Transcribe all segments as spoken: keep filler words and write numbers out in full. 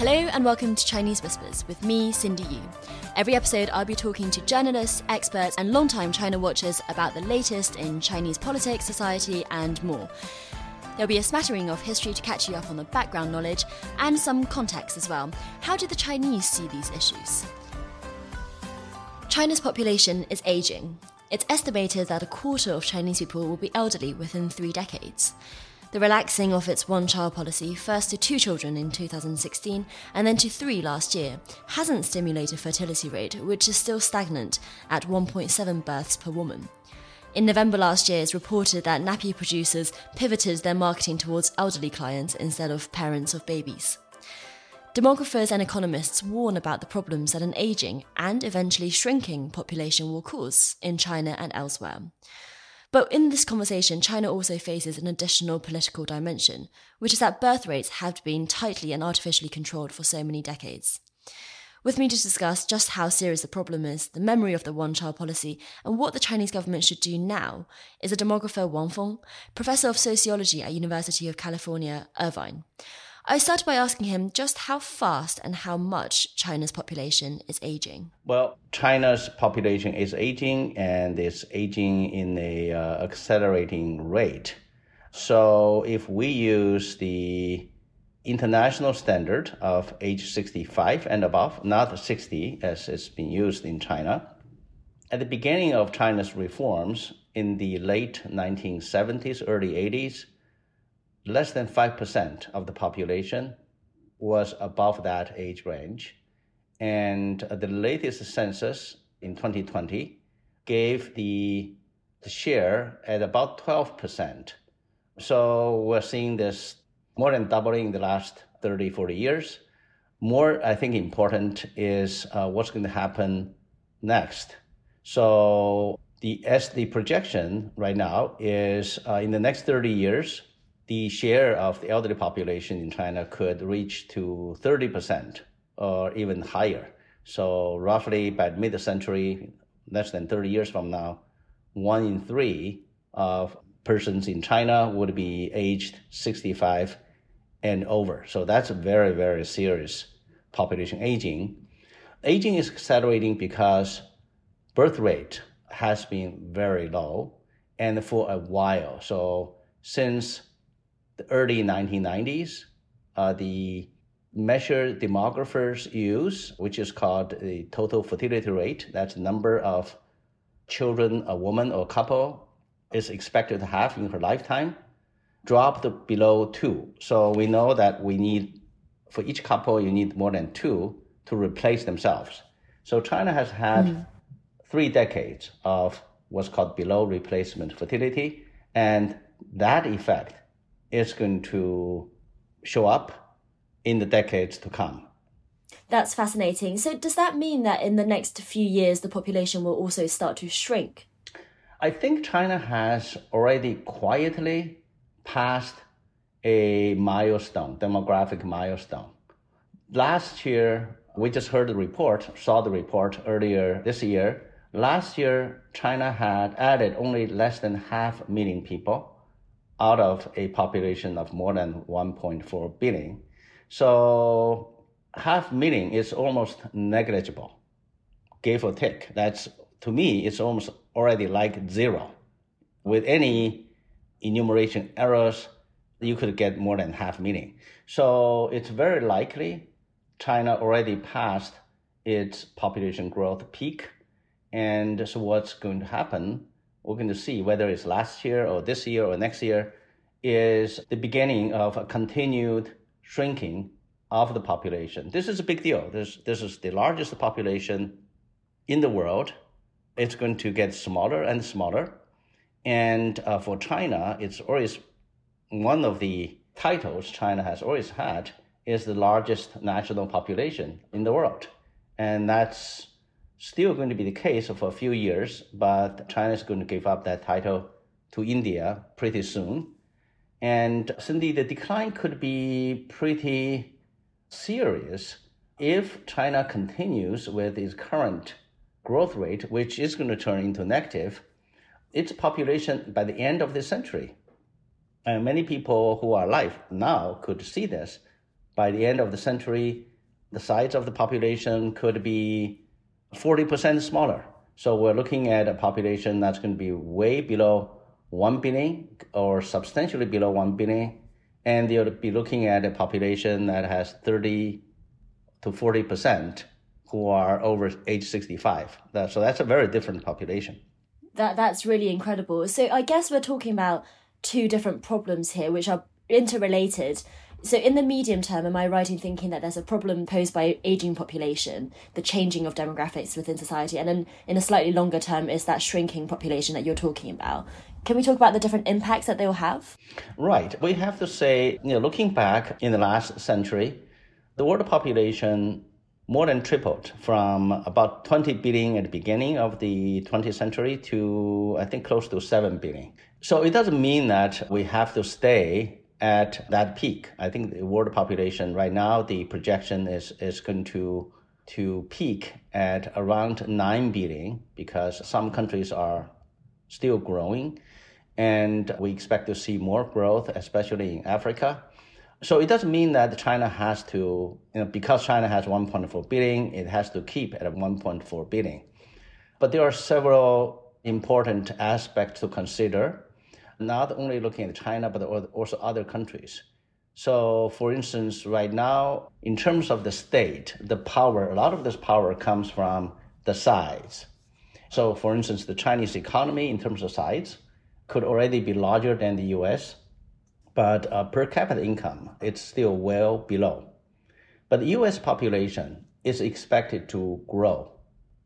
Hello and welcome to Chinese Whispers with me, Cindy Yu. Every episode I'll be talking to journalists, experts and long-time China watchers about the latest in Chinese politics, society and more. There'll be a smattering of history to catch you up on the background knowledge and some context as well. How do the Chinese see these issues? China's population is ageing. It's estimated that a quarter of Chinese people will be elderly within three decades. The relaxing of its one-child policy, first to two children in two thousand sixteen and then to three last year, hasn't stimulated fertility rate, which is still stagnant at one point seven births per woman. In November last year, it's reported that nappy producers pivoted their marketing towards elderly clients instead of parents of babies. Demographers and economists warn about the problems that an ageing and eventually shrinking population will cause in China and elsewhere. But in this conversation, China also faces an additional political dimension, which is that birth rates have been tightly and artificially controlled for so many decades. With me to discuss just how serious the problem is, the memory of the one-child policy, and what the Chinese government should do now, is a demographer Wang Feng, professor of sociology at University of California, Irvine. I started by asking him just how fast and how much China's population is aging. Well, China's population is aging, and it's aging in an uh, accelerating rate. So if we use the international standard of age sixty-five and above, not sixty as it's been used in China, at the beginning of China's reforms in the late nineteen seventies, early eighties, less than five percent of the population was above that age range. And the latest census in twenty twenty gave the, the share at about twelve percent. So we're seeing this more than doubling in the last thirty, forty years. More, I think, important is uh, what's going to happen next. So the as the projection right now is uh, in the next thirty years, the share of the elderly population in China could reach to thirty percent or even higher. So roughly by mid-century, less than thirty years from now, one in three of persons in China would be aged sixty-five and over. So that's a very, very serious population aging. Aging is accelerating because birth rate has been very low and for a while. So since the early nineteen nineties, uh, the measure demographers use, which is called the total fertility rate, that's the number of children a woman or couple is expected to have in her lifetime, dropped below two. So we know that we need, for each couple, you need more than two to replace themselves. So China has had mm-hmm. three decades of what's called below replacement fertility, and that effect is going to show up in the decades to come. That's fascinating. So does that mean that in the next few years, the population will also start to shrink? I think China has already quietly passed a milestone, demographic milestone. Last year, we just heard the report, saw the report earlier this year. Last year, China had added only less than half a million people out of a population of more than one point four billion. So half million is almost negligible, give or take. That's, to me, it's almost already like zero. With any enumeration errors, you could get more than half million. So it's very likely China already passed its population growth peak. And so what's going to happen, we're going to see whether it's last year or this year or next year, is the beginning of a continued shrinking of the population. This is a big deal. This, this is the largest population in the world. It's going to get smaller and smaller. And uh, for China, it's always one of the titles China has always had is the largest national population in the world. And that's still going to be the case for a few years, but China is going to give up that title to India pretty soon. And Cindy, the decline could be pretty serious if China continues with its current growth rate, which is going to turn into negative, its population by the end of this century. And many people who are alive now could see this. By the end of the century, the size of the population could be forty percent smaller. So we're looking at a population that's going to be way below one billion or substantially below one billion. And you'll be looking at a population that has thirty to forty percent who are over age sixty-five. That, so that's a very different population. That That's really incredible. So I guess we're talking about two different problems here, which are interrelated. So in the medium term, am I right in thinking that there's a problem posed by aging population, the changing of demographics within society, and then in a slightly longer term is that shrinking population that you're talking about? Can we talk about the different impacts that they'll have? Right. We have to say, you know, looking back in the last century, the world population more than tripled from about twenty billion at the beginning of the twentieth century to, I think, close to seven billion. So it doesn't mean that we have to stay at that peak. I think the world population right now, the projection is, is going to, to peak at around nine billion because some countries are still growing. And we expect to see more growth, especially in Africa. So it doesn't mean that China has to, you know, because China has one point four billion, it has to keep at one point four billion. But there are several important aspects to consider, not only looking at China, but also other countries. So for instance, right now, in terms of the state, the power, a lot of this power comes from the size. So for instance, the Chinese economy in terms of size could already be larger than the U S, but uh, per capita income, it's still well below. But the U S population is expected to grow.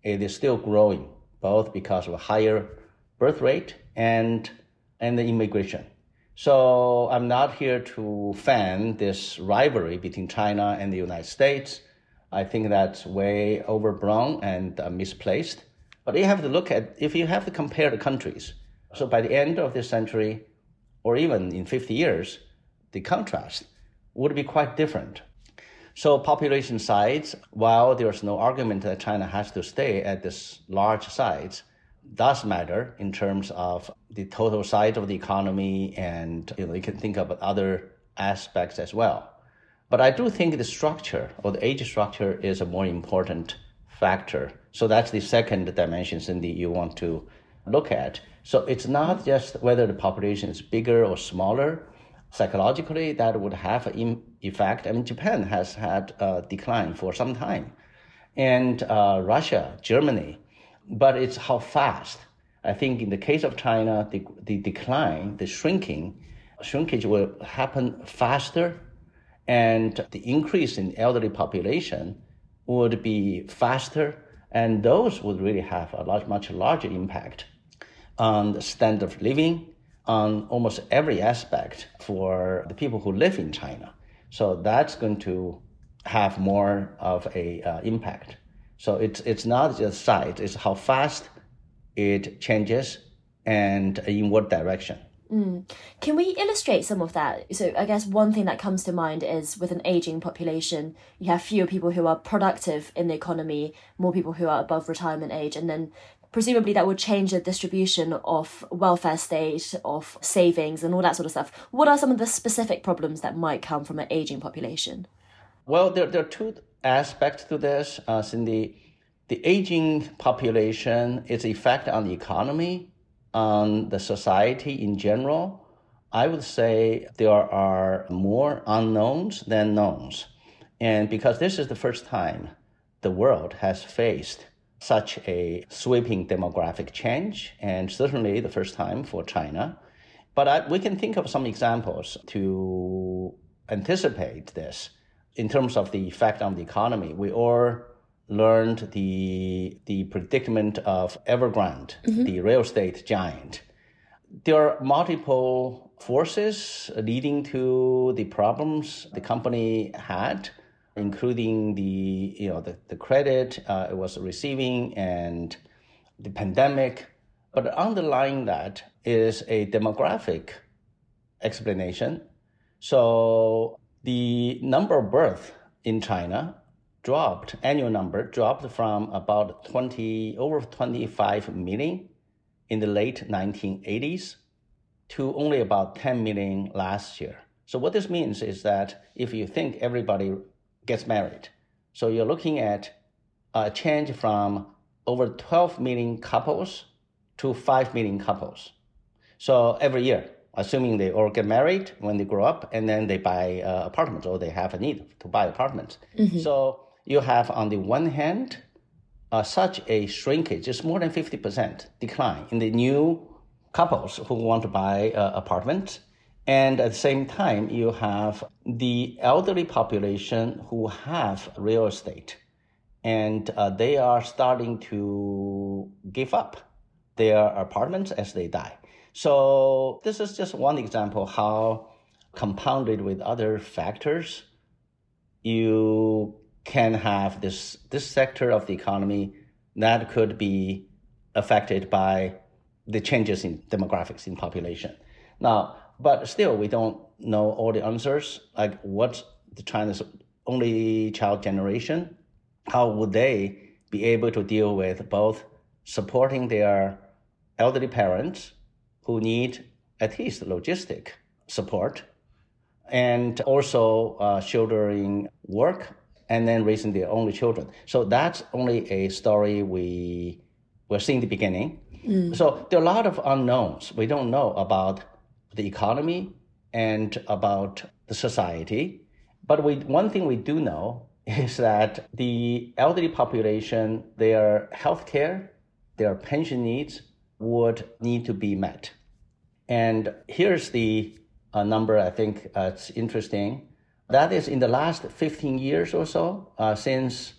It is still growing, both because of a higher birth rate and, and the immigration. So I'm not here to fan this rivalry between China and the United States. I think that's way overblown and uh, misplaced. But you have to look at, if you have to compare the countries, so by the end of this century, or even in fifty years, the contrast would be quite different. So population size, while there's no argument that China has to stay at this large size, does matter in terms of the total size of the economy, and you know, you can think of other aspects as well. But I do think the structure or the age structure is a more important factor. So that's the second dimension, Cindy, you want to look at. So it's not just whether the population is bigger or smaller. Psychologically, that would have an effect. I mean, Japan has had a decline for some time, and uh, Russia, Germany, but it's how fast. I think in the case of China, the, the decline, the shrinking, shrinkage will happen faster, and the increase in elderly population would be faster, and those would really have a large, much larger impact on the standard of living, on almost every aspect for the people who live in China. So that's going to have more of an uh, impact. So it's it's not just size, it's how fast it changes and in what direction. Mm. Can we illustrate some of that? So I guess one thing that comes to mind is with an aging population, you have fewer people who are productive in the economy, more people who are above retirement age, and then presumably that will change the distribution of welfare state, of savings and all that sort of stuff. What are some of the specific problems that might come from an aging population? Well, there, there are two aspects to this, uh, Cindy. The aging population, its effect on the economy, on the society in general. I would say there are more unknowns than knowns. And because this is the first time the world has faced such a sweeping demographic change, and certainly the first time for China. But I, we can think of some examples to anticipate this in terms of the effect on the economy. We all learned the, the predicament of Evergrande, mm-hmm. the real estate giant. There are multiple forces leading to the problems the company had, including the you know the, the credit uh, it was receiving and the pandemic. But underlying that is a demographic explanation. So the number of births in China dropped, annual number dropped from about twenty, over twenty-five million in the late nineteen eighties to only about ten million last year. So what this means is that if you think everybody gets married, so you're looking at a change from over twelve million couples to five million couples. So every year, assuming they all get married when they grow up and then they buy uh, apartments or they have a need to buy apartments. Mm-hmm. So you have, on the one hand, uh, such a shrinkage, it's more than fifty percent decline in the new couples who want to buy uh, apartments. And at the same time, you have the elderly population who have real estate, and uh, they are starting to give up their apartments as they die. So this is just one example how, compounded with other factors, you can have this this sector of the economy that could be affected by the changes in demographics, in population. Now, but still, we don't know all the answers, like what's the China's only child generation? How would they be able to deal with both supporting their elderly parents who need at least logistic support, and also uh, shouldering work and then raising their only children. So that's only a story we were seeing the beginning. Mm. So there are a lot of unknowns. We don't know about the economy and about the society. But we, one thing we do know is that the elderly population, their healthcare, their pension needs would need to be met. And here's the uh, number I think uh, it's interesting. That is, in the last fifteen years or so, uh, since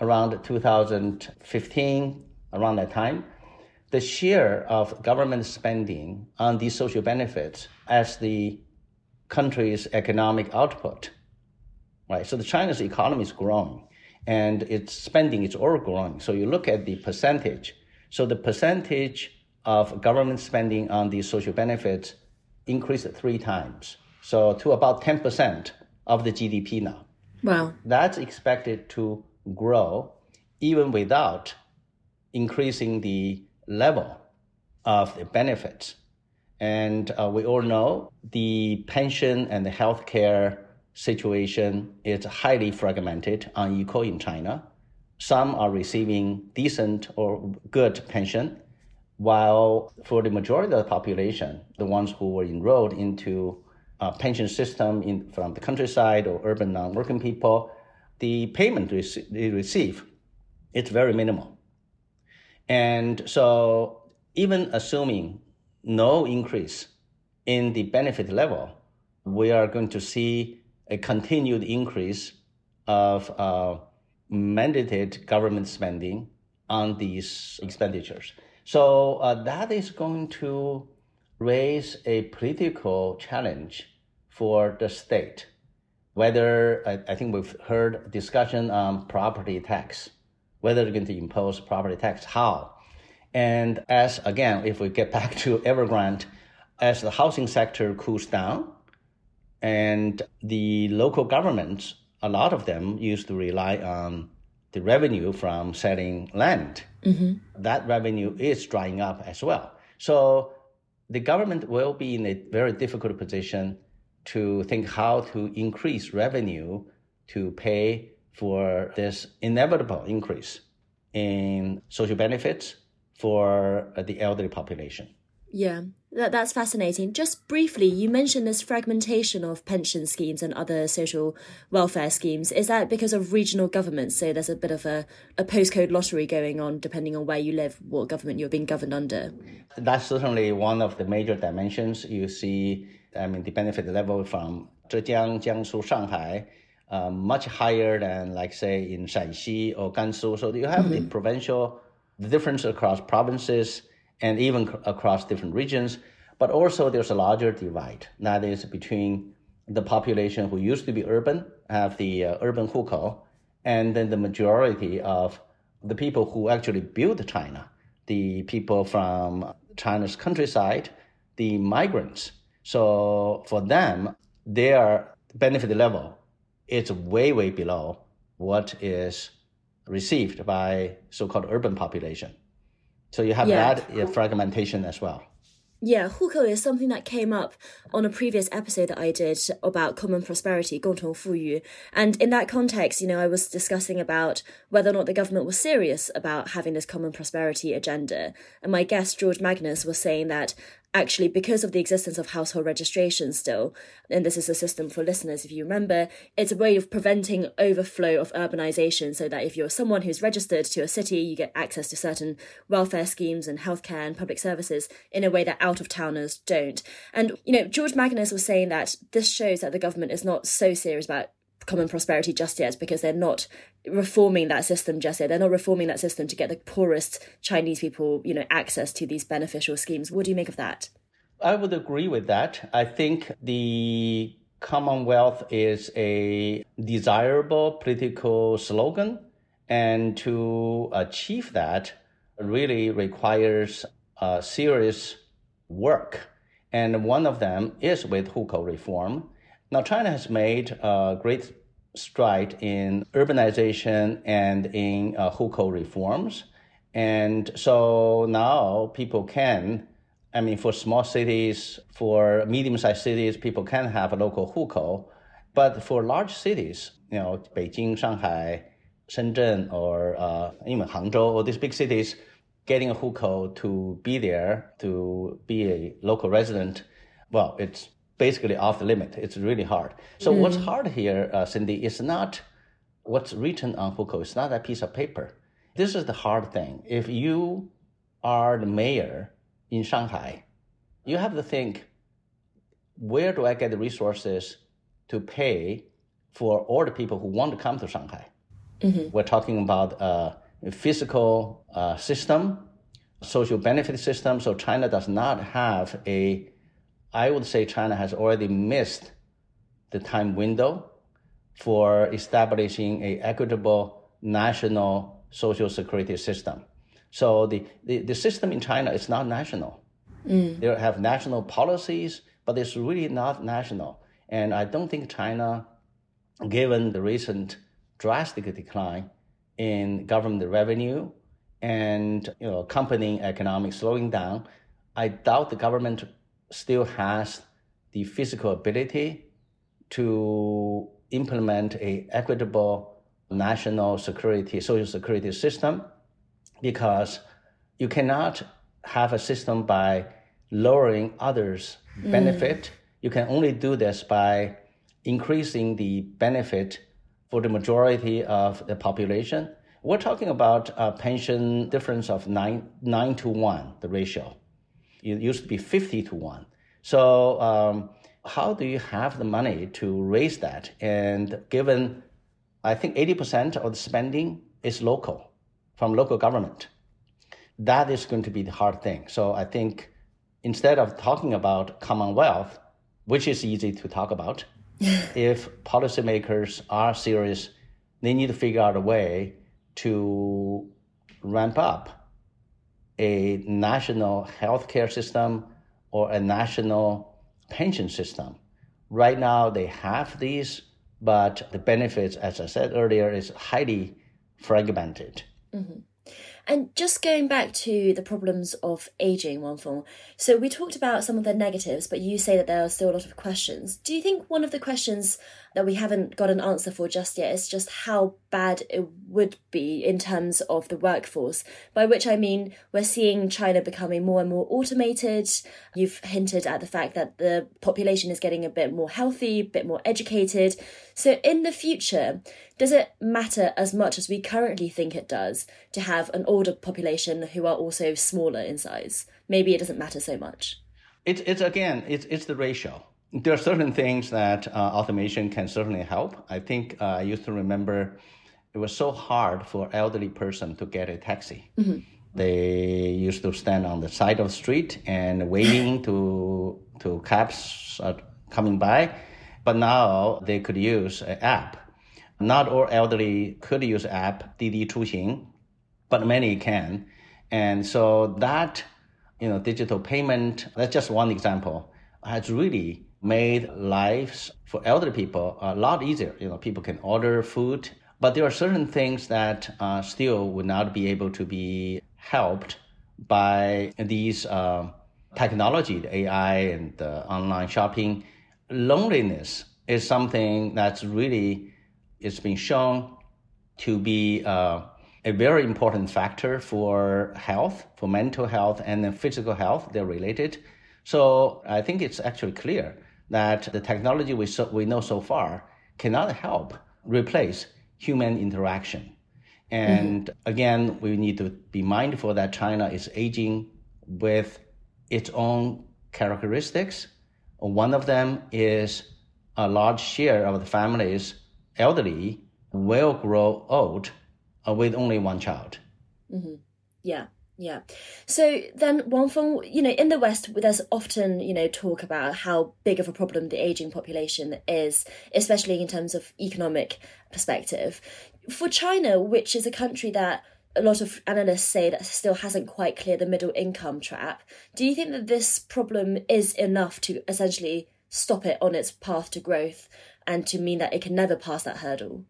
around two thousand fifteen, around that time, the share of government spending on these social benefits as the country's economic output, right? So the China's economy is growing and its spending is all growing. So you look at the percentage. So the percentage of government spending on these social benefits increased three times, so to about ten percent of the G D P now. Wow. That's expected to grow even without increasing the level of the benefits. And uh, we all know the pension and the healthcare situation is highly fragmented, unequal in China. Some are receiving decent or good pension, while for the majority of the population, the ones who were enrolled into a pension system in, from the countryside or urban non-working people, the payment rec- they receive, it's very minimal. And so even assuming no increase in the benefit level, we are going to see a continued increase of uh, mandated government spending on these expenditures. So uh, that is going to raise a political challenge for the state. Whether, I, I think we've heard discussion on property tax, whether they're going to impose property tax, how? And as, again, if we get back to Evergrande, as the housing sector cools down and the local governments, a lot of them used to rely on the revenue from selling land. Mm-hmm. That revenue is drying up as well. So the government will be in a very difficult position to think how to increase revenue to pay for this inevitable increase in social benefits for the elderly population. Yeah, that, that's fascinating. Just briefly, you mentioned this fragmentation of pension schemes and other social welfare schemes. Is that because of regional governments? So there's a bit of a, a postcode lottery going on, depending on where you live, what government you're being governed under. That's certainly one of the major dimensions. You see, I mean, the benefit level from Zhejiang, Jiangsu, Shanghai, uh, much higher than, like, say, in Shaanxi or Gansu. So you have mm-hmm. the provincial, the difference across provinces, and even across different regions. But also there's a larger divide, that is between the population who used to be urban, have the uh, urban hukou, and then the majority of the people who actually built China, the people from China's countryside, the migrants. So for them, their benefit level is way, way below what is received by so-called urban population. So you have yeah. that uh, fragmentation as well. Yeah, hukou is something that came up on a previous episode that I did about common prosperity, gong tong fuyu. And in that context, you know, I was discussing about whether or not the government was serious about having this common prosperity agenda. And my guest, George Magnus, was saying that actually, because of the existence of household registration still, and this is a system for listeners, if you remember, it's a way of preventing overflow of urbanization, so that if you're someone who's registered to a city, you get access to certain welfare schemes and healthcare and public services in a way that out-of-towners don't. And, you know, George Magnus was saying that this shows that the government is not so serious about common prosperity just yet, because they're not reforming that system just yet. They're not reforming that system to get the poorest Chinese people, you know, access to these beneficial schemes. What do you make of that? I would agree with that. I think the Commonwealth is a desirable political slogan, and to achieve that really requires uh, serious work. And one of them is with hukou reform. Now, China has made a great stride in urbanization and in uh, hukou reforms. And so now people can, I mean, for small cities, for medium-sized cities, people can have a local hukou. But for large cities, you know, Beijing, Shanghai, Shenzhen, or uh, even Hangzhou, or these big cities, getting a hukou to be there, to be a local resident, well, it's basically off the limit. It's really hard. So mm. what's hard here, uh, Cindy, is not what's written on hukou. It's not a piece of paper. This is the hard thing. If you are the mayor in Shanghai, you have to think, where do I get the resources to pay for all the people who want to come to Shanghai? Mm-hmm. We're talking about uh, a fiscal uh, system, social benefit system. So China does not have a I would say China has already missed the time window for establishing an equitable national social security system. So the, the, the system in China is not national. Mm. They have national policies, but it's really not national. And I don't think China, given the recent drastic decline in government revenue and, you know, accompanying economic slowing down, I doubt the government still has the physical ability to implement a equitable national security, social security system, because you cannot have a system by lowering others' benefit. Mm. You can only do this by increasing the benefit for the majority of the population. We're talking about a pension difference of nine, nine to one, the ratio. It used to be fifty to one. So um, how do you have the money to raise that? And given, I think eighty percent of the spending is local, from local government. That is going to be the hard thing. So I think instead of talking about Commonwealth, which is easy to talk about, if policymakers are serious, they need to figure out a way to ramp up a national healthcare system or a national pension system. Right now they have these, but the benefits, as I said earlier, is highly fragmented. Mm-hmm. And just going back to the problems of aging, Wang Feng, so we talked about some of the negatives, but you say that there are still a lot of questions. Do you think one of the questions that we haven't got an answer for just yet is just how bad it would be in terms of the workforce? By which I mean, we're seeing China becoming more and more automated. You've hinted at the fact that the population is getting a bit more healthy, a bit more educated. So in the future, does it matter as much as we currently think it does to have an older population who are also smaller in size? Maybe it doesn't matter so much. It's, it's again, it's, it's the ratio. There are certain things that uh, automation can certainly help. I think uh, I used to remember it was so hard for elderly person to get a taxi. Mm-hmm. They used to stand on the side of the street and waving to to cabs coming by. But now they could use an app. Not all elderly could use app, Didi Chuxing, but many can. And so that, you know, digital payment, that's just one example, has really made lives for elderly people a lot easier. You know, people can order food, but there are certain things that uh, still would not be able to be helped by these uh, technology, the A I and the online shopping. Loneliness is something that's really, it's been shown to be uh, a very important factor for health, for mental health and then physical health, they're related. So I think it's actually clear that the technology we, so, we know so far cannot help replace human interaction. And mm-hmm. again, we need to be mindful that China is aging with its own characteristics. One of them is a large share of the families, elderly, will grow old with only one child. Mm-hmm. Yeah. Yeah. So then, Wang Feng, you know, in the West, there's often, you know, talk about how big of a problem the aging population is, especially in terms of economic perspective. For China, which is a country that a lot of analysts say that still hasn't quite cleared the middle income trap, do you think that this problem is enough to essentially stop it on its path to growth and to mean that it can never pass that hurdle?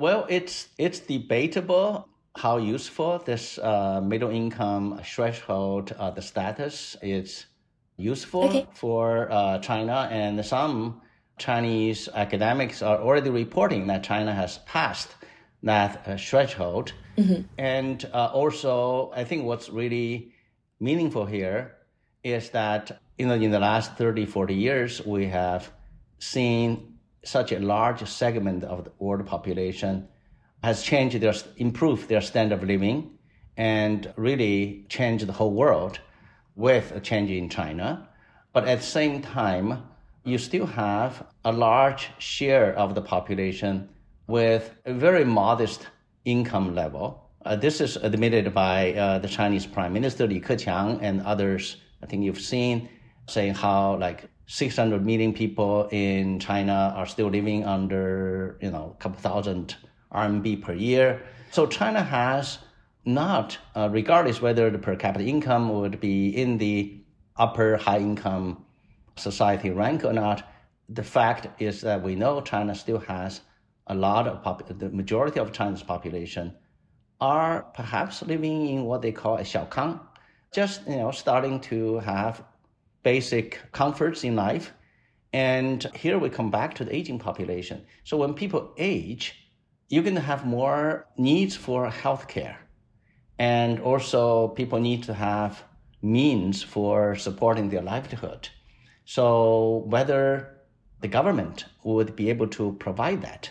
Well, it's it's debatable how useful this uh, middle income threshold, uh, the status, is useful okay. for uh, China. And some Chinese academics are already reporting that China has passed that uh, threshold. Mm-hmm. And uh, also, I think what's really meaningful here is that you know, in the last thirty, forty years, we have seen such a large segment of the world population has changed their, improved their standard of living and really changed the whole world with a change in China. But at the same time, you still have a large share of the population with a very modest income level. Uh, this is admitted by uh, the Chinese Prime Minister Li Keqiang and others. I think you've seen saying how like six hundred million people in China are still living under, you know, a couple thousand R M B per year. So China has not, uh, regardless whether the per capita income would be in the upper high income society rank or not, the fact is that we know China still has a lot of, pop- the majority of China's population are perhaps living in what they call a xiaokang, just, you know, starting to have basic comforts in life. And here we come back to the aging population. So when people age, you're going to have more needs for healthcare. And also people need to have means for supporting their livelihood. So whether the government would be able to provide that.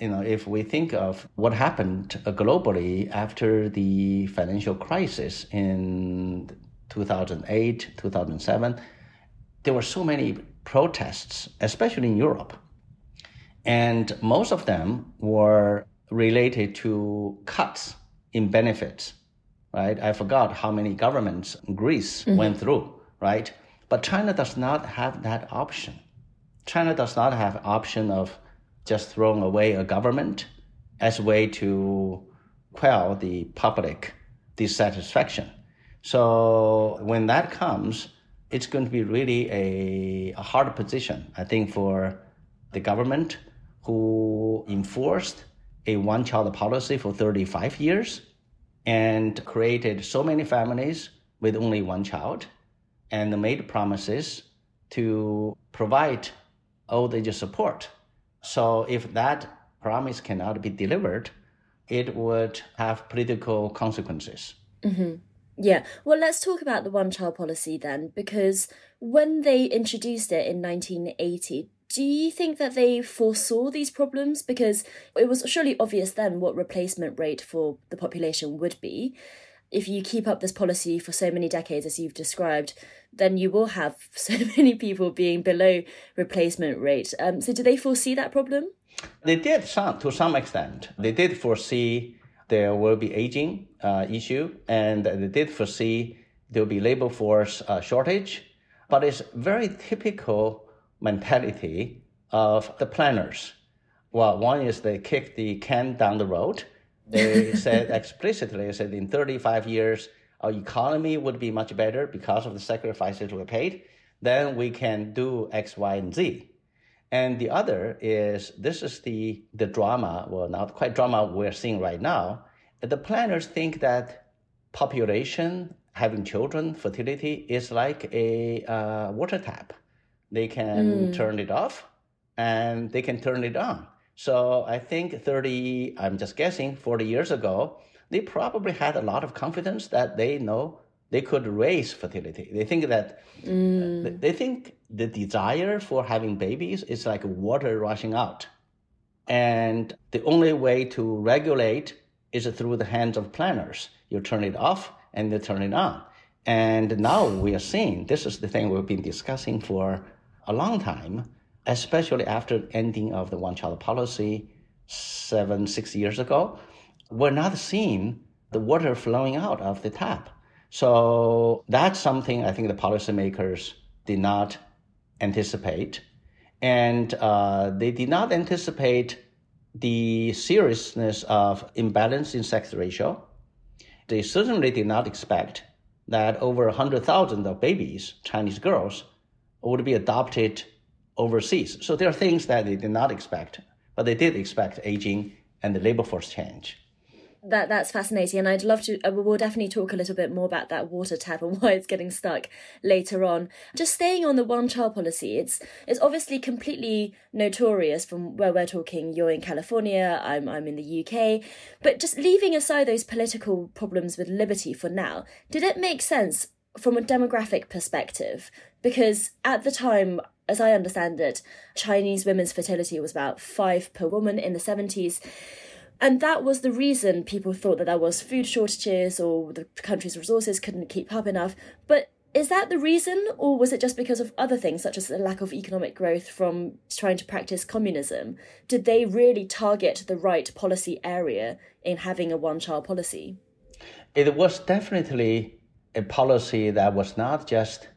You know, if we think of what happened globally after the financial crisis in two thousand eight, two thousand seven, there were so many protests, especially in Europe. And most of them were related to cuts in benefits, right? I forgot how many governments Greece mm-hmm. went through, right? But China does not have that option. China does not have option of just throwing away a government as a way to quell the public dissatisfaction. So when that comes, it's going to be really a, a hard position, I think, for the government, who enforced a one-child policy for thirty-five years and created so many families with only one child and made promises to provide old age support. So if that promise cannot be delivered, it would have political consequences. Mm-hmm. Yeah. Well, let's talk about the one-child policy then, because when they introduced it in nineteen eighty, do you think that they foresaw these problems? Because it was surely obvious then what replacement rate for the population would be. If you keep up this policy for so many decades, as you've described, then you will have so many people being below replacement rate. Um, so do they foresee that problem? They did some, to some extent. They did foresee there will be aging uh, issue, and they did foresee there will be labor force uh, shortage. But it's very typical mentality of the planners. Well, one is they kick the can down the road. They said explicitly, said in thirty-five years, our economy would be much better because of the sacrifices we paid. Then we can do X, Y, and Z. And the other is, this is the, the drama, well, not quite drama we're seeing right now. The planners think that population, having children, fertility is like a uh, water tap. They can mm. turn it off and they can turn it on. So I think thirty, I'm just guessing, forty years ago, they probably had a lot of confidence that they know they could raise fertility. They think that mm. they think the desire for having babies is like water rushing out. And the only way to regulate is through the hands of planners. You turn it off and they turn it on. And now we are seeing, this is the thing we've been discussing for a long time, especially after the ending of the one-child policy seven, six years ago, we're not seeing the water flowing out of the tap. So that's something I think the policymakers did not anticipate. And uh, they did not anticipate the seriousness of imbalance in sex ratio. They certainly did not expect that over one hundred thousand of babies, Chinese girls, would be adopted overseas. So there are things that they did not expect, but they did expect aging and the labor force change. That that's fascinating, and I'd love to. We'll definitely talk a little bit more about that water tap and why it's getting stuck later on. Just staying on the one-child policy, it's it's obviously completely notorious from where we're talking. You're in California, I'm I'm in the U K, but just leaving aside those political problems with liberty for now, did it make sense from a demographic perspective? Because at the time, as I understand it, Chinese women's fertility was about five per woman in the seventies. And that was the reason people thought that there was food shortages or the country's resources couldn't keep up enough. But is that the reason, or was it just because of other things, such as the lack of economic growth from trying to practice communism? Did they really target the right policy area in having a one-child policy? It was definitely a policy that was not just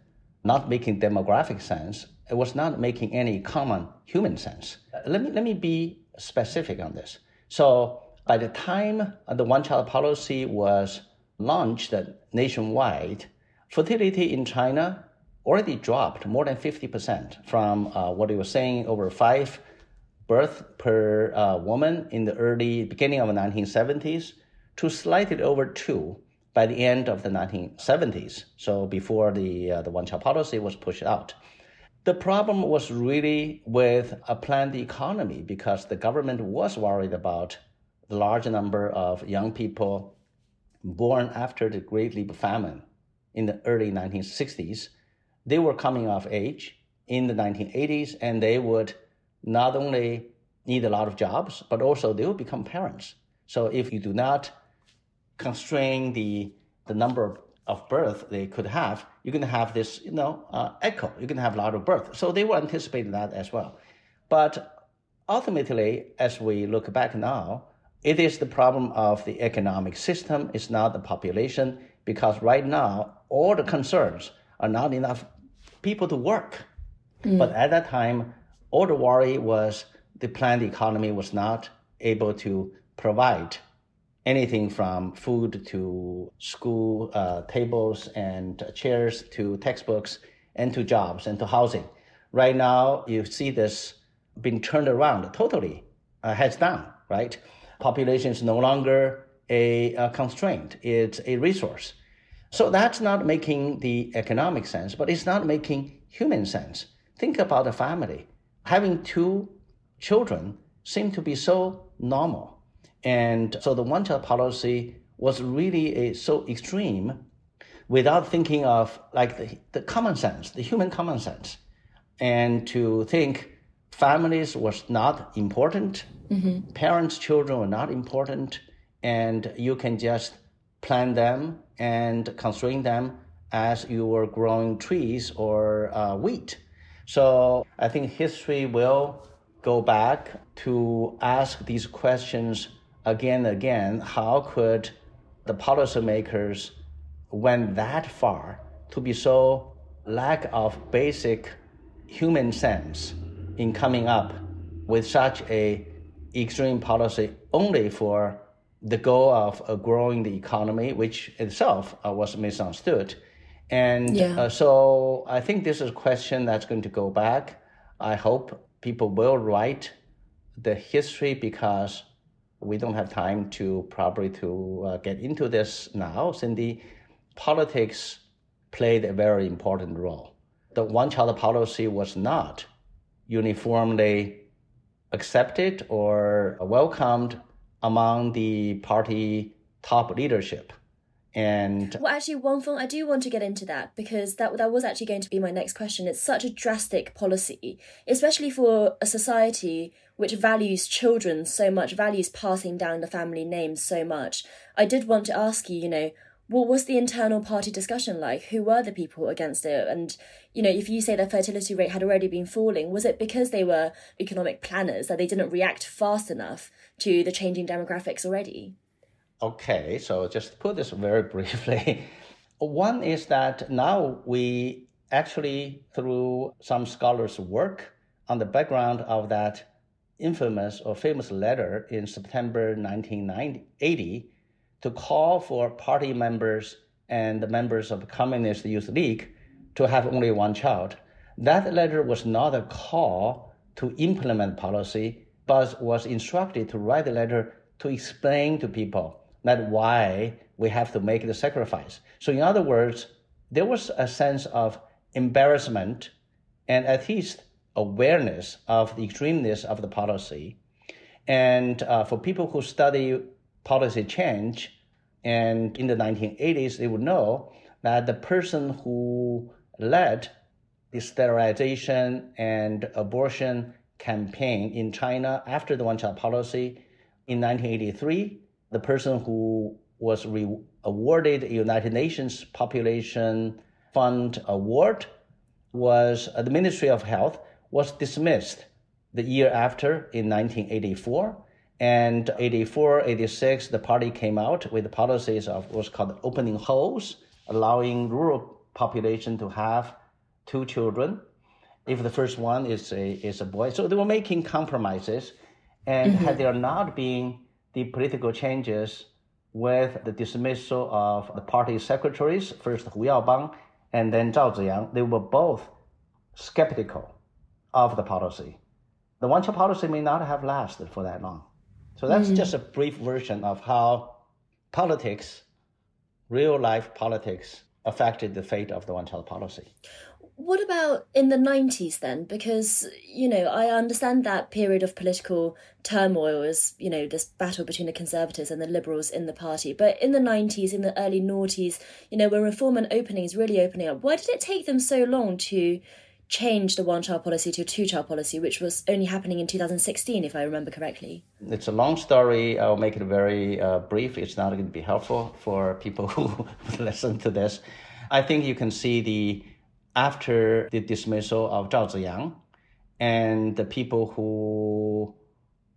not making demographic sense. It was not making any common human sense. Let me, let me be specific on this. So by the time the one-child policy was launched nationwide, fertility in China already dropped more than fifty percent from uh, what it was saying over five births per uh, woman in the early beginning of the nineteen seventies to slightly over two by the end of the nineteen seventies. So before the uh, the one-child policy was pushed out. The problem was really with a planned economy because the government was worried about the large number of young people born after the Great Leap Famine in the early nineteen sixties. They were coming of age in the nineteen eighties, and they would not only need a lot of jobs, but also they would become parents. So if you do not constrain the, the number of of birth they could have, you can have this, you know, uh, echo. You can have a lot of birth. So they were anticipating that as well. But ultimately, as we look back now, it is the problem of the economic system. It's not the population, because right now, all the concerns are not enough people to work. Mm. But at that time, all the worry was the planned economy was not able to provide anything from food to school uh, tables and chairs to textbooks and to jobs and to housing. Right now, you see this being turned around totally, uh, heads down, right? Population is no longer a, a constraint. It's a resource. So that's not making the economic sense, but it's not making human sense. Think about a family. Having two children seemed to be so normal. And so the one-child policy was really a, so extreme without thinking of like the, the common sense, the human common sense. And to think families was not important, mm-hmm. parents, children were not important, and you can just plant them and constrain them as you were growing trees or uh, wheat. So I think history will go back to ask these questions again and again, how could the policymakers went that far to be so lack of basic human sense in coming up with such a extreme policy only for the goal of uh, growing the economy, which itself uh, was misunderstood. And yeah. uh, so I think this is a question that's going to go back. I hope people will write the history because we don't have time to probably to uh, get into this now. Cindy, politics played a very important role. The one-child policy was not uniformly accepted or welcomed among the party top leadership. And well, actually, Wang Feng, I do want to get into that because that, that was actually going to be my next question. It's such a drastic policy, especially for a society which values children so much, values passing down the family name so much. I did want to ask you, you know, what was the internal party discussion like? Who were the people against it? And, you know, if you say their fertility rate had already been falling, was it because they were economic planners that they didn't react fast enough to the changing demographics already? Okay, so just put this very briefly. One is that now we actually, through some scholars' work on the background of that infamous or famous letter in September nineteen eighty, to call for party members and the members of the Communist Youth League to have only one child. That letter was not a call to implement policy, but was instructed to write a letter to explain to people that why we have to make the sacrifice. So in other words, there was a sense of embarrassment and at least awareness of the extremeness of the policy. And uh, for people who study policy change, and in the nineteen eighties, they would know that the person who led the sterilization and abortion campaign in China after the one-child policy in nineteen eighty-three, the person who was re- awarded a United Nations Population Fund Award was uh, the Ministry of Health was dismissed the year after in nineteen eighty-four. And eighty-four, eighty-six, the party came out with policies of what's called opening holes, allowing rural population to have two children if the first one is a is a boy. So they were making compromises. And mm-hmm. had there not been the political changes with the dismissal of the party secretaries, first Hu Yaobang and then Zhao Ziyang, they were both skeptical of the policy. The one-child policy may not have lasted for that long. So that's mm-hmm. just a brief version of how politics, real-life politics, affected the fate of the one-child policy. What about in the nineties then? Because, you know, I understand that period of political turmoil is, you know, this battle between the conservatives and the liberals in the party. But in the nineties, in the early noughties, you know, when reform and opening is really opening up, why did it take them so long to change the one-child policy to a two-child policy, which was only happening in two thousand sixteen, if I remember correctly? It's a long story. I'll make it very uh, brief. It's not going to be helpful for people who listen to this. I think you can see the after the dismissal of Zhao Ziyang and the people who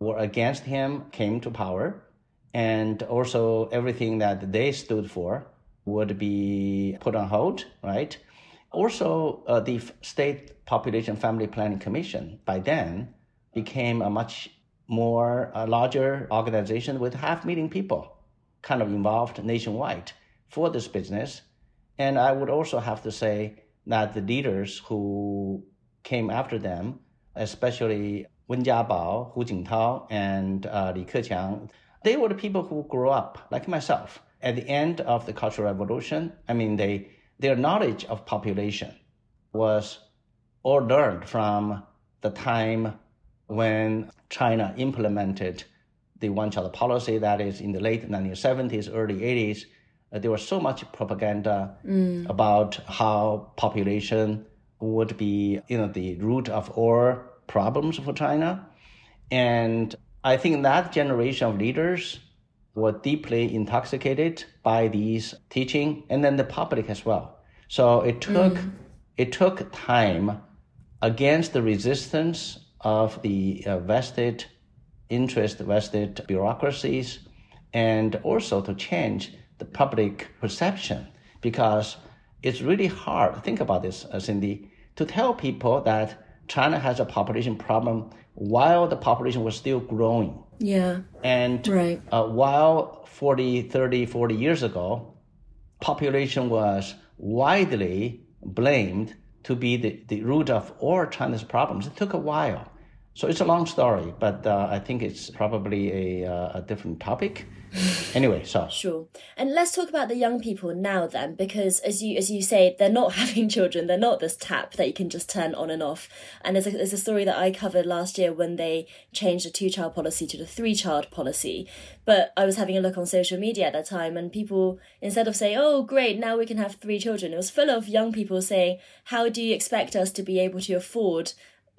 were against him came to power, and also everything that they stood for would be put on hold, right? Also, uh, the State Population Family Planning Commission by then became a much more uh, larger organization with half million people kind of involved nationwide for this business. And I would also have to say that the leaders who came after them, especially Wen Jiabao, Hu Jintao, and uh, Li Keqiang, they were the people who grew up, like myself, at the end of the Cultural Revolution. I mean, they... Their knowledge of population was all learned from the time when China implemented the one-child policy, that is in the late nineteen seventies, early eighties. Uh, there was so much propaganda mm. about how population would be, you know, the root of all problems for China. And I think that generation of leaders were deeply intoxicated by these teaching, and then the public as well. So it took mm. it took time against the resistance of the uh, vested interest vested bureaucracies, and also to change the public perception, because it's really hard, think about this, Cindy, to tell people that China has a population problem while the population was still growing. Yeah, and right. uh, while forty, thirty, forty years ago, population was widely blamed to be the, the root of all China's problems. It took a while. So it's a long story, but uh, I think it's probably a, uh, a different topic. Anyway, so. Sure. And let's talk about the young people now then, because as you as you say, they're not having children. They're not this tap that you can just turn on and off. And there's a, there's a story that I covered last year when they changed the two-child policy to the three-child policy. But I was having a look on social media at that time, and people, instead of saying, oh, great, now we can have three children, it was full of young people saying, how do you expect us to be able to afford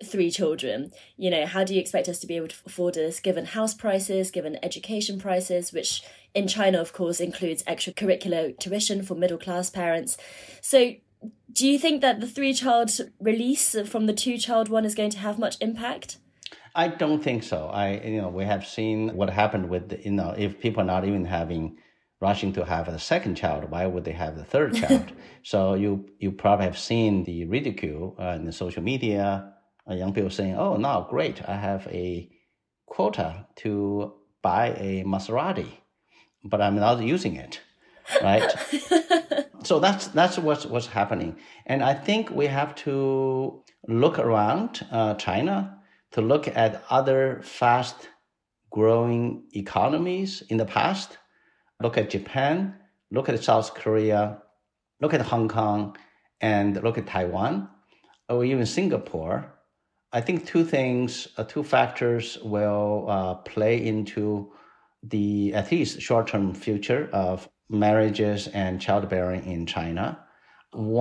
three children? You know, how do you expect us to be able to afford this given house prices, given education prices, which in China, of course, includes extracurricular tuition for middle-class parents. So do you think that the three-child release from the two-child one is going to have much impact? I don't think so. I, you know, we have seen what happened with, you know, if people are not even having, rushing to have a second child, why would they have the third child? So you, you probably have seen the ridicule uh, in the social media, Uh, young people saying, oh, no, great, I have a quota to buy a Maserati, but I'm not using it, right? So that's that's what's, what's happening. And I think we have to look around uh, China to look at other fast-growing economies in the past. Look at Japan, look at South Korea, look at Hong Kong, and look at Taiwan, or even Singapore. I think two things, uh, two factors will uh, play into the at least short-term future of marriages and childbearing in China.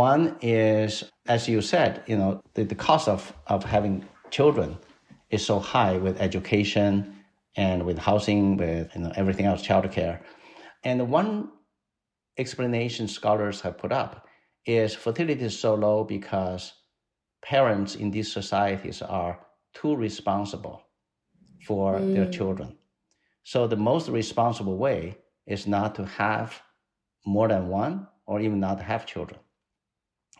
One is, as you said, you know, the, the cost of, of having children is so high with education and with housing, with you know, everything else, childcare. And one explanation scholars have put up is fertility is so low because parents in these societies are too responsible for mm. their children. So the most responsible way is not to have more than one or even not have children,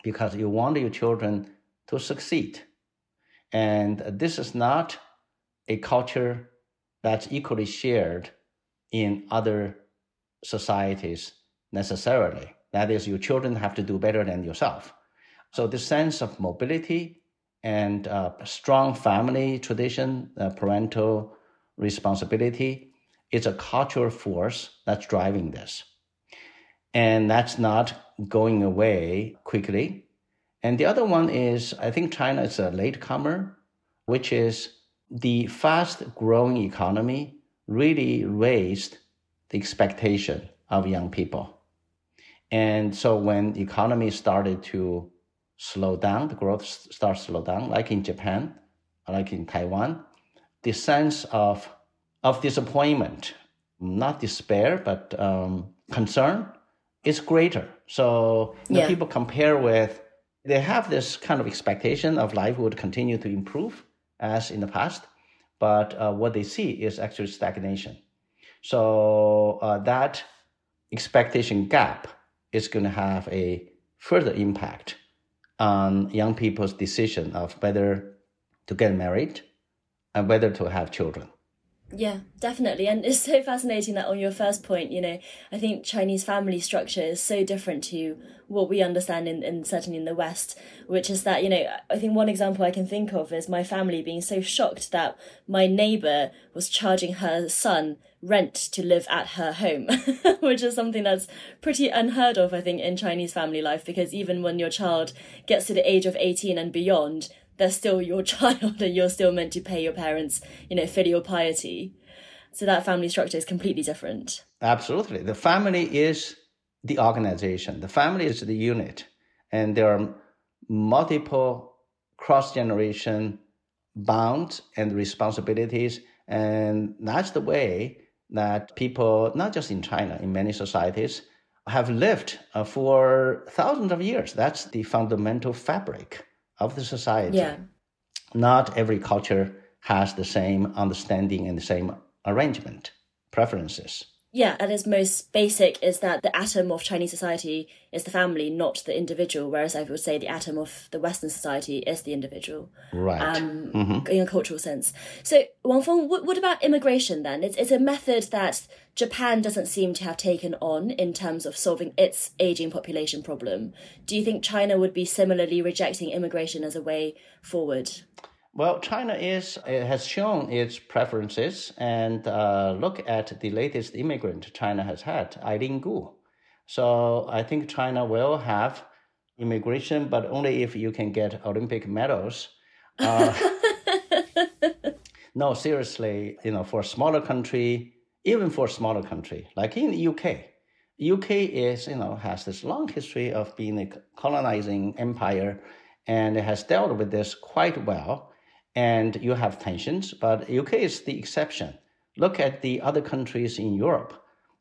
because you want your children to succeed. And this is not a culture that's equally shared in other societies necessarily. That is, your children have to do better than yourself. So the sense of mobility and uh, strong family tradition, uh, parental responsibility, is a cultural force that's driving this. And that's not going away quickly. And the other one is, I think China is a latecomer, which is the fast-growing economy really raised the expectation of young people. And so when the economy started to slow down, the growth starts to slow down, like in Japan, like in Taiwan, the sense of of disappointment, not despair, but um, concern is greater. So yeah. know, people compare with, they have this kind of expectation of life would continue to improve as in the past, but uh, what they see is actually stagnation. So uh, that expectation gap is going to have a further impact on young people's decision of whether to get married and whether to have children. Yeah, definitely. And it's so fascinating that on your first point, you know, I think Chinese family structure is so different to what we understand in, in certainly in the West, which is that, you know, I think one example I can think of is my family being so shocked that my neighbour was charging her son rent to live at her home, which is something that's pretty unheard of, I think, in Chinese family life, because even when your child gets to the age of eighteen and beyond, they're still your child and you're still meant to pay your parents, you know, filial piety. So that family structure is completely different. Absolutely. The family is the organization. The family is the unit. And there are multiple cross-generation bonds and responsibilities. And that's the way that people, not just in China, in many societies, have lived for thousands of years. That's the fundamental fabric of the society. Yeah. Not every culture has the same understanding and the same arrangement, preferences. Yeah, at its most basic is that the atom of Chinese society is the family, not the individual, whereas I would say the atom of the Western society is the individual. Right. Um, mm-hmm. In a cultural sense. So, Wang Feng, what, what about immigration then? It's, it's a method that Japan doesn't seem to have taken on in terms of solving its aging population problem. Do you think China would be similarly rejecting immigration as a way forward? Well, China is it has shown its preferences, and uh, look at the latest immigrant China has had, Eileen Gu. So I think China will have immigration, but only if you can get Olympic medals. Uh, no, seriously, you know, for a smaller country, even for a smaller country, like in the U K. U K is, you know, has this long history of being a colonizing empire, and it has dealt with this quite well. And you have tensions, but U K is the exception. Look at the other countries in Europe,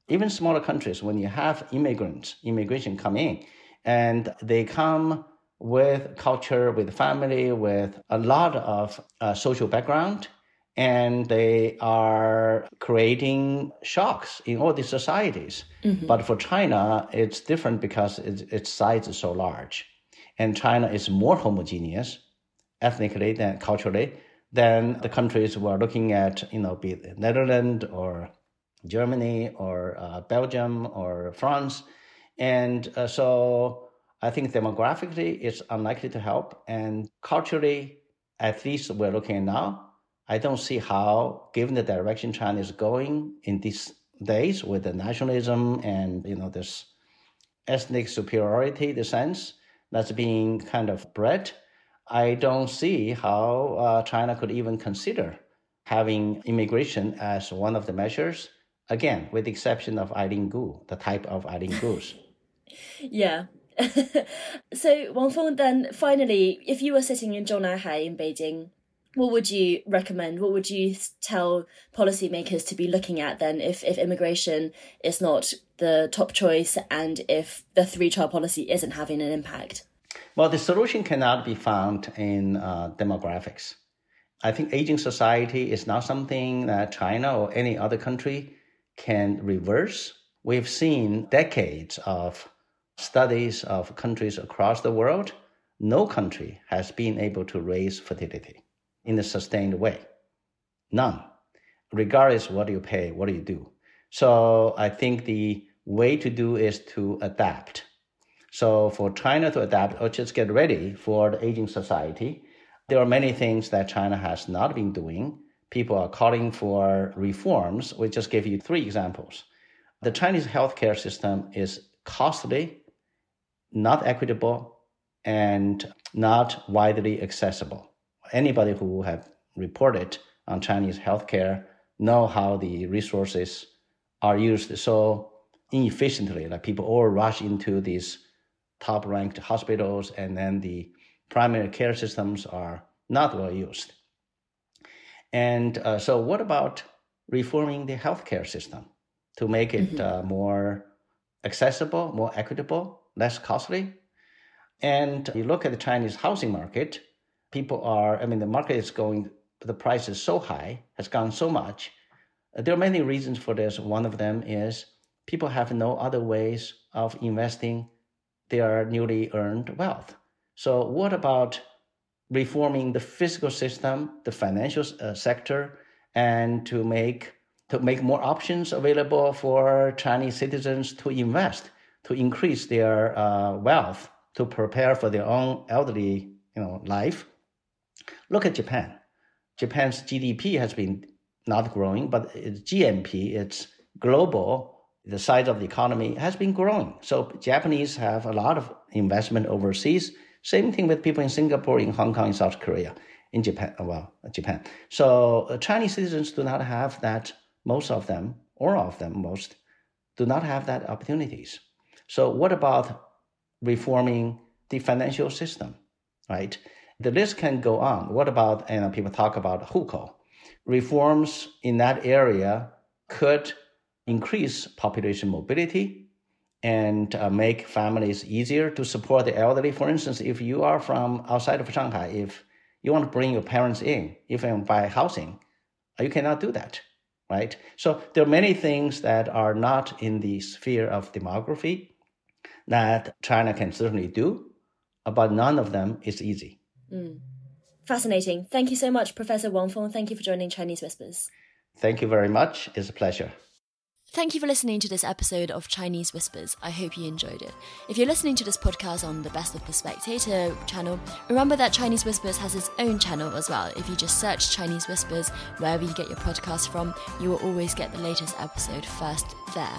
even smaller countries, when you have immigrants, immigration come in, and they come with culture, with family, with a lot of uh, social background, and they are creating shocks in all these societies. Mm-hmm. But for China, it's different because its, its size is so large. And China is more homogeneous, ethnically than culturally, than the countries we're looking at, you know, be it Netherlands or Germany or uh, Belgium or France. And uh, so I think demographically it's unlikely to help. And culturally, at least we're looking at now, I don't see how, given the direction China is going in these days with the nationalism and, you know, this ethnic superiority, the sense that's being kind of bred, I don't see how uh, China could even consider having immigration as one of the measures, again, with the exception of Eileen Gu, the type of Eileen Gu's. Yeah. So, Wang Feng, then, finally, if you were sitting in Zhongnanhai in Beijing, what would you recommend? What would you tell policymakers to be looking at, then, if, if immigration is not the top choice and if the three-child policy isn't having an impact? Well, the solution cannot be found in uh, demographics. I think aging society is not something that China or any other country can reverse. We've seen decades of studies of countries across the world. No country has been able to raise fertility in a sustained way. None. Regardless of what you pay, what do you do? So I think the way to do is to adapt. So for China to adapt or just get ready for the aging society, there are many things that China has not been doing. People are calling for reforms. We just gave you three examples. The Chinese healthcare system is costly, not equitable, and not widely accessible. Anybody who have reported on Chinese healthcare know how the resources are used so inefficiently. Like people all rush into these top-ranked hospitals, and then the primary care systems are not well used. And uh, so what about reforming the healthcare system to make it mm-hmm. uh, more accessible, more equitable, less costly? And you look at the Chinese housing market, people are, I mean, the market is going, the price is so high, has gone so much. There are many reasons for this. One of them is people have no other ways of investing their newly earned wealth. So what about reforming the fiscal system, the financial uh, sector, and to make to make more options available for Chinese citizens to invest, to increase their uh, wealth, to prepare for their own elderly, you know, life? Look at Japan. Japan's G D P has been not growing, but its G N P, its global the size of the economy has been growing. So Japanese have a lot of investment overseas. Same thing with people in Singapore, in Hong Kong, in South Korea, in Japan, well, Japan. So uh, Chinese citizens do not have that, most of them, or of them most, do not have that opportunities. So what about reforming the financial system, right? The list can go on. What about, you know, people talk about hukou. Reforms in that area could increase population mobility and uh, make families easier to support the elderly. For instance, if you are from outside of Shanghai, if You want to bring your parents in, even by housing. You cannot do that, right? So there are many things that are not in the sphere of demography that China can certainly do, but none of them is easy. Mm. Fascinating. Thank you so much, Professor Wang Feng. Thank you for joining Chinese Whispers. Thank you very much. It's a pleasure. Thank you for listening to this episode of Chinese Whispers. I hope you enjoyed it. If you're listening to this podcast on the Best of the Spectator channel, remember that Chinese Whispers has its own channel as well. If you just search Chinese Whispers wherever you get your podcast from, you will always get the latest episode first there.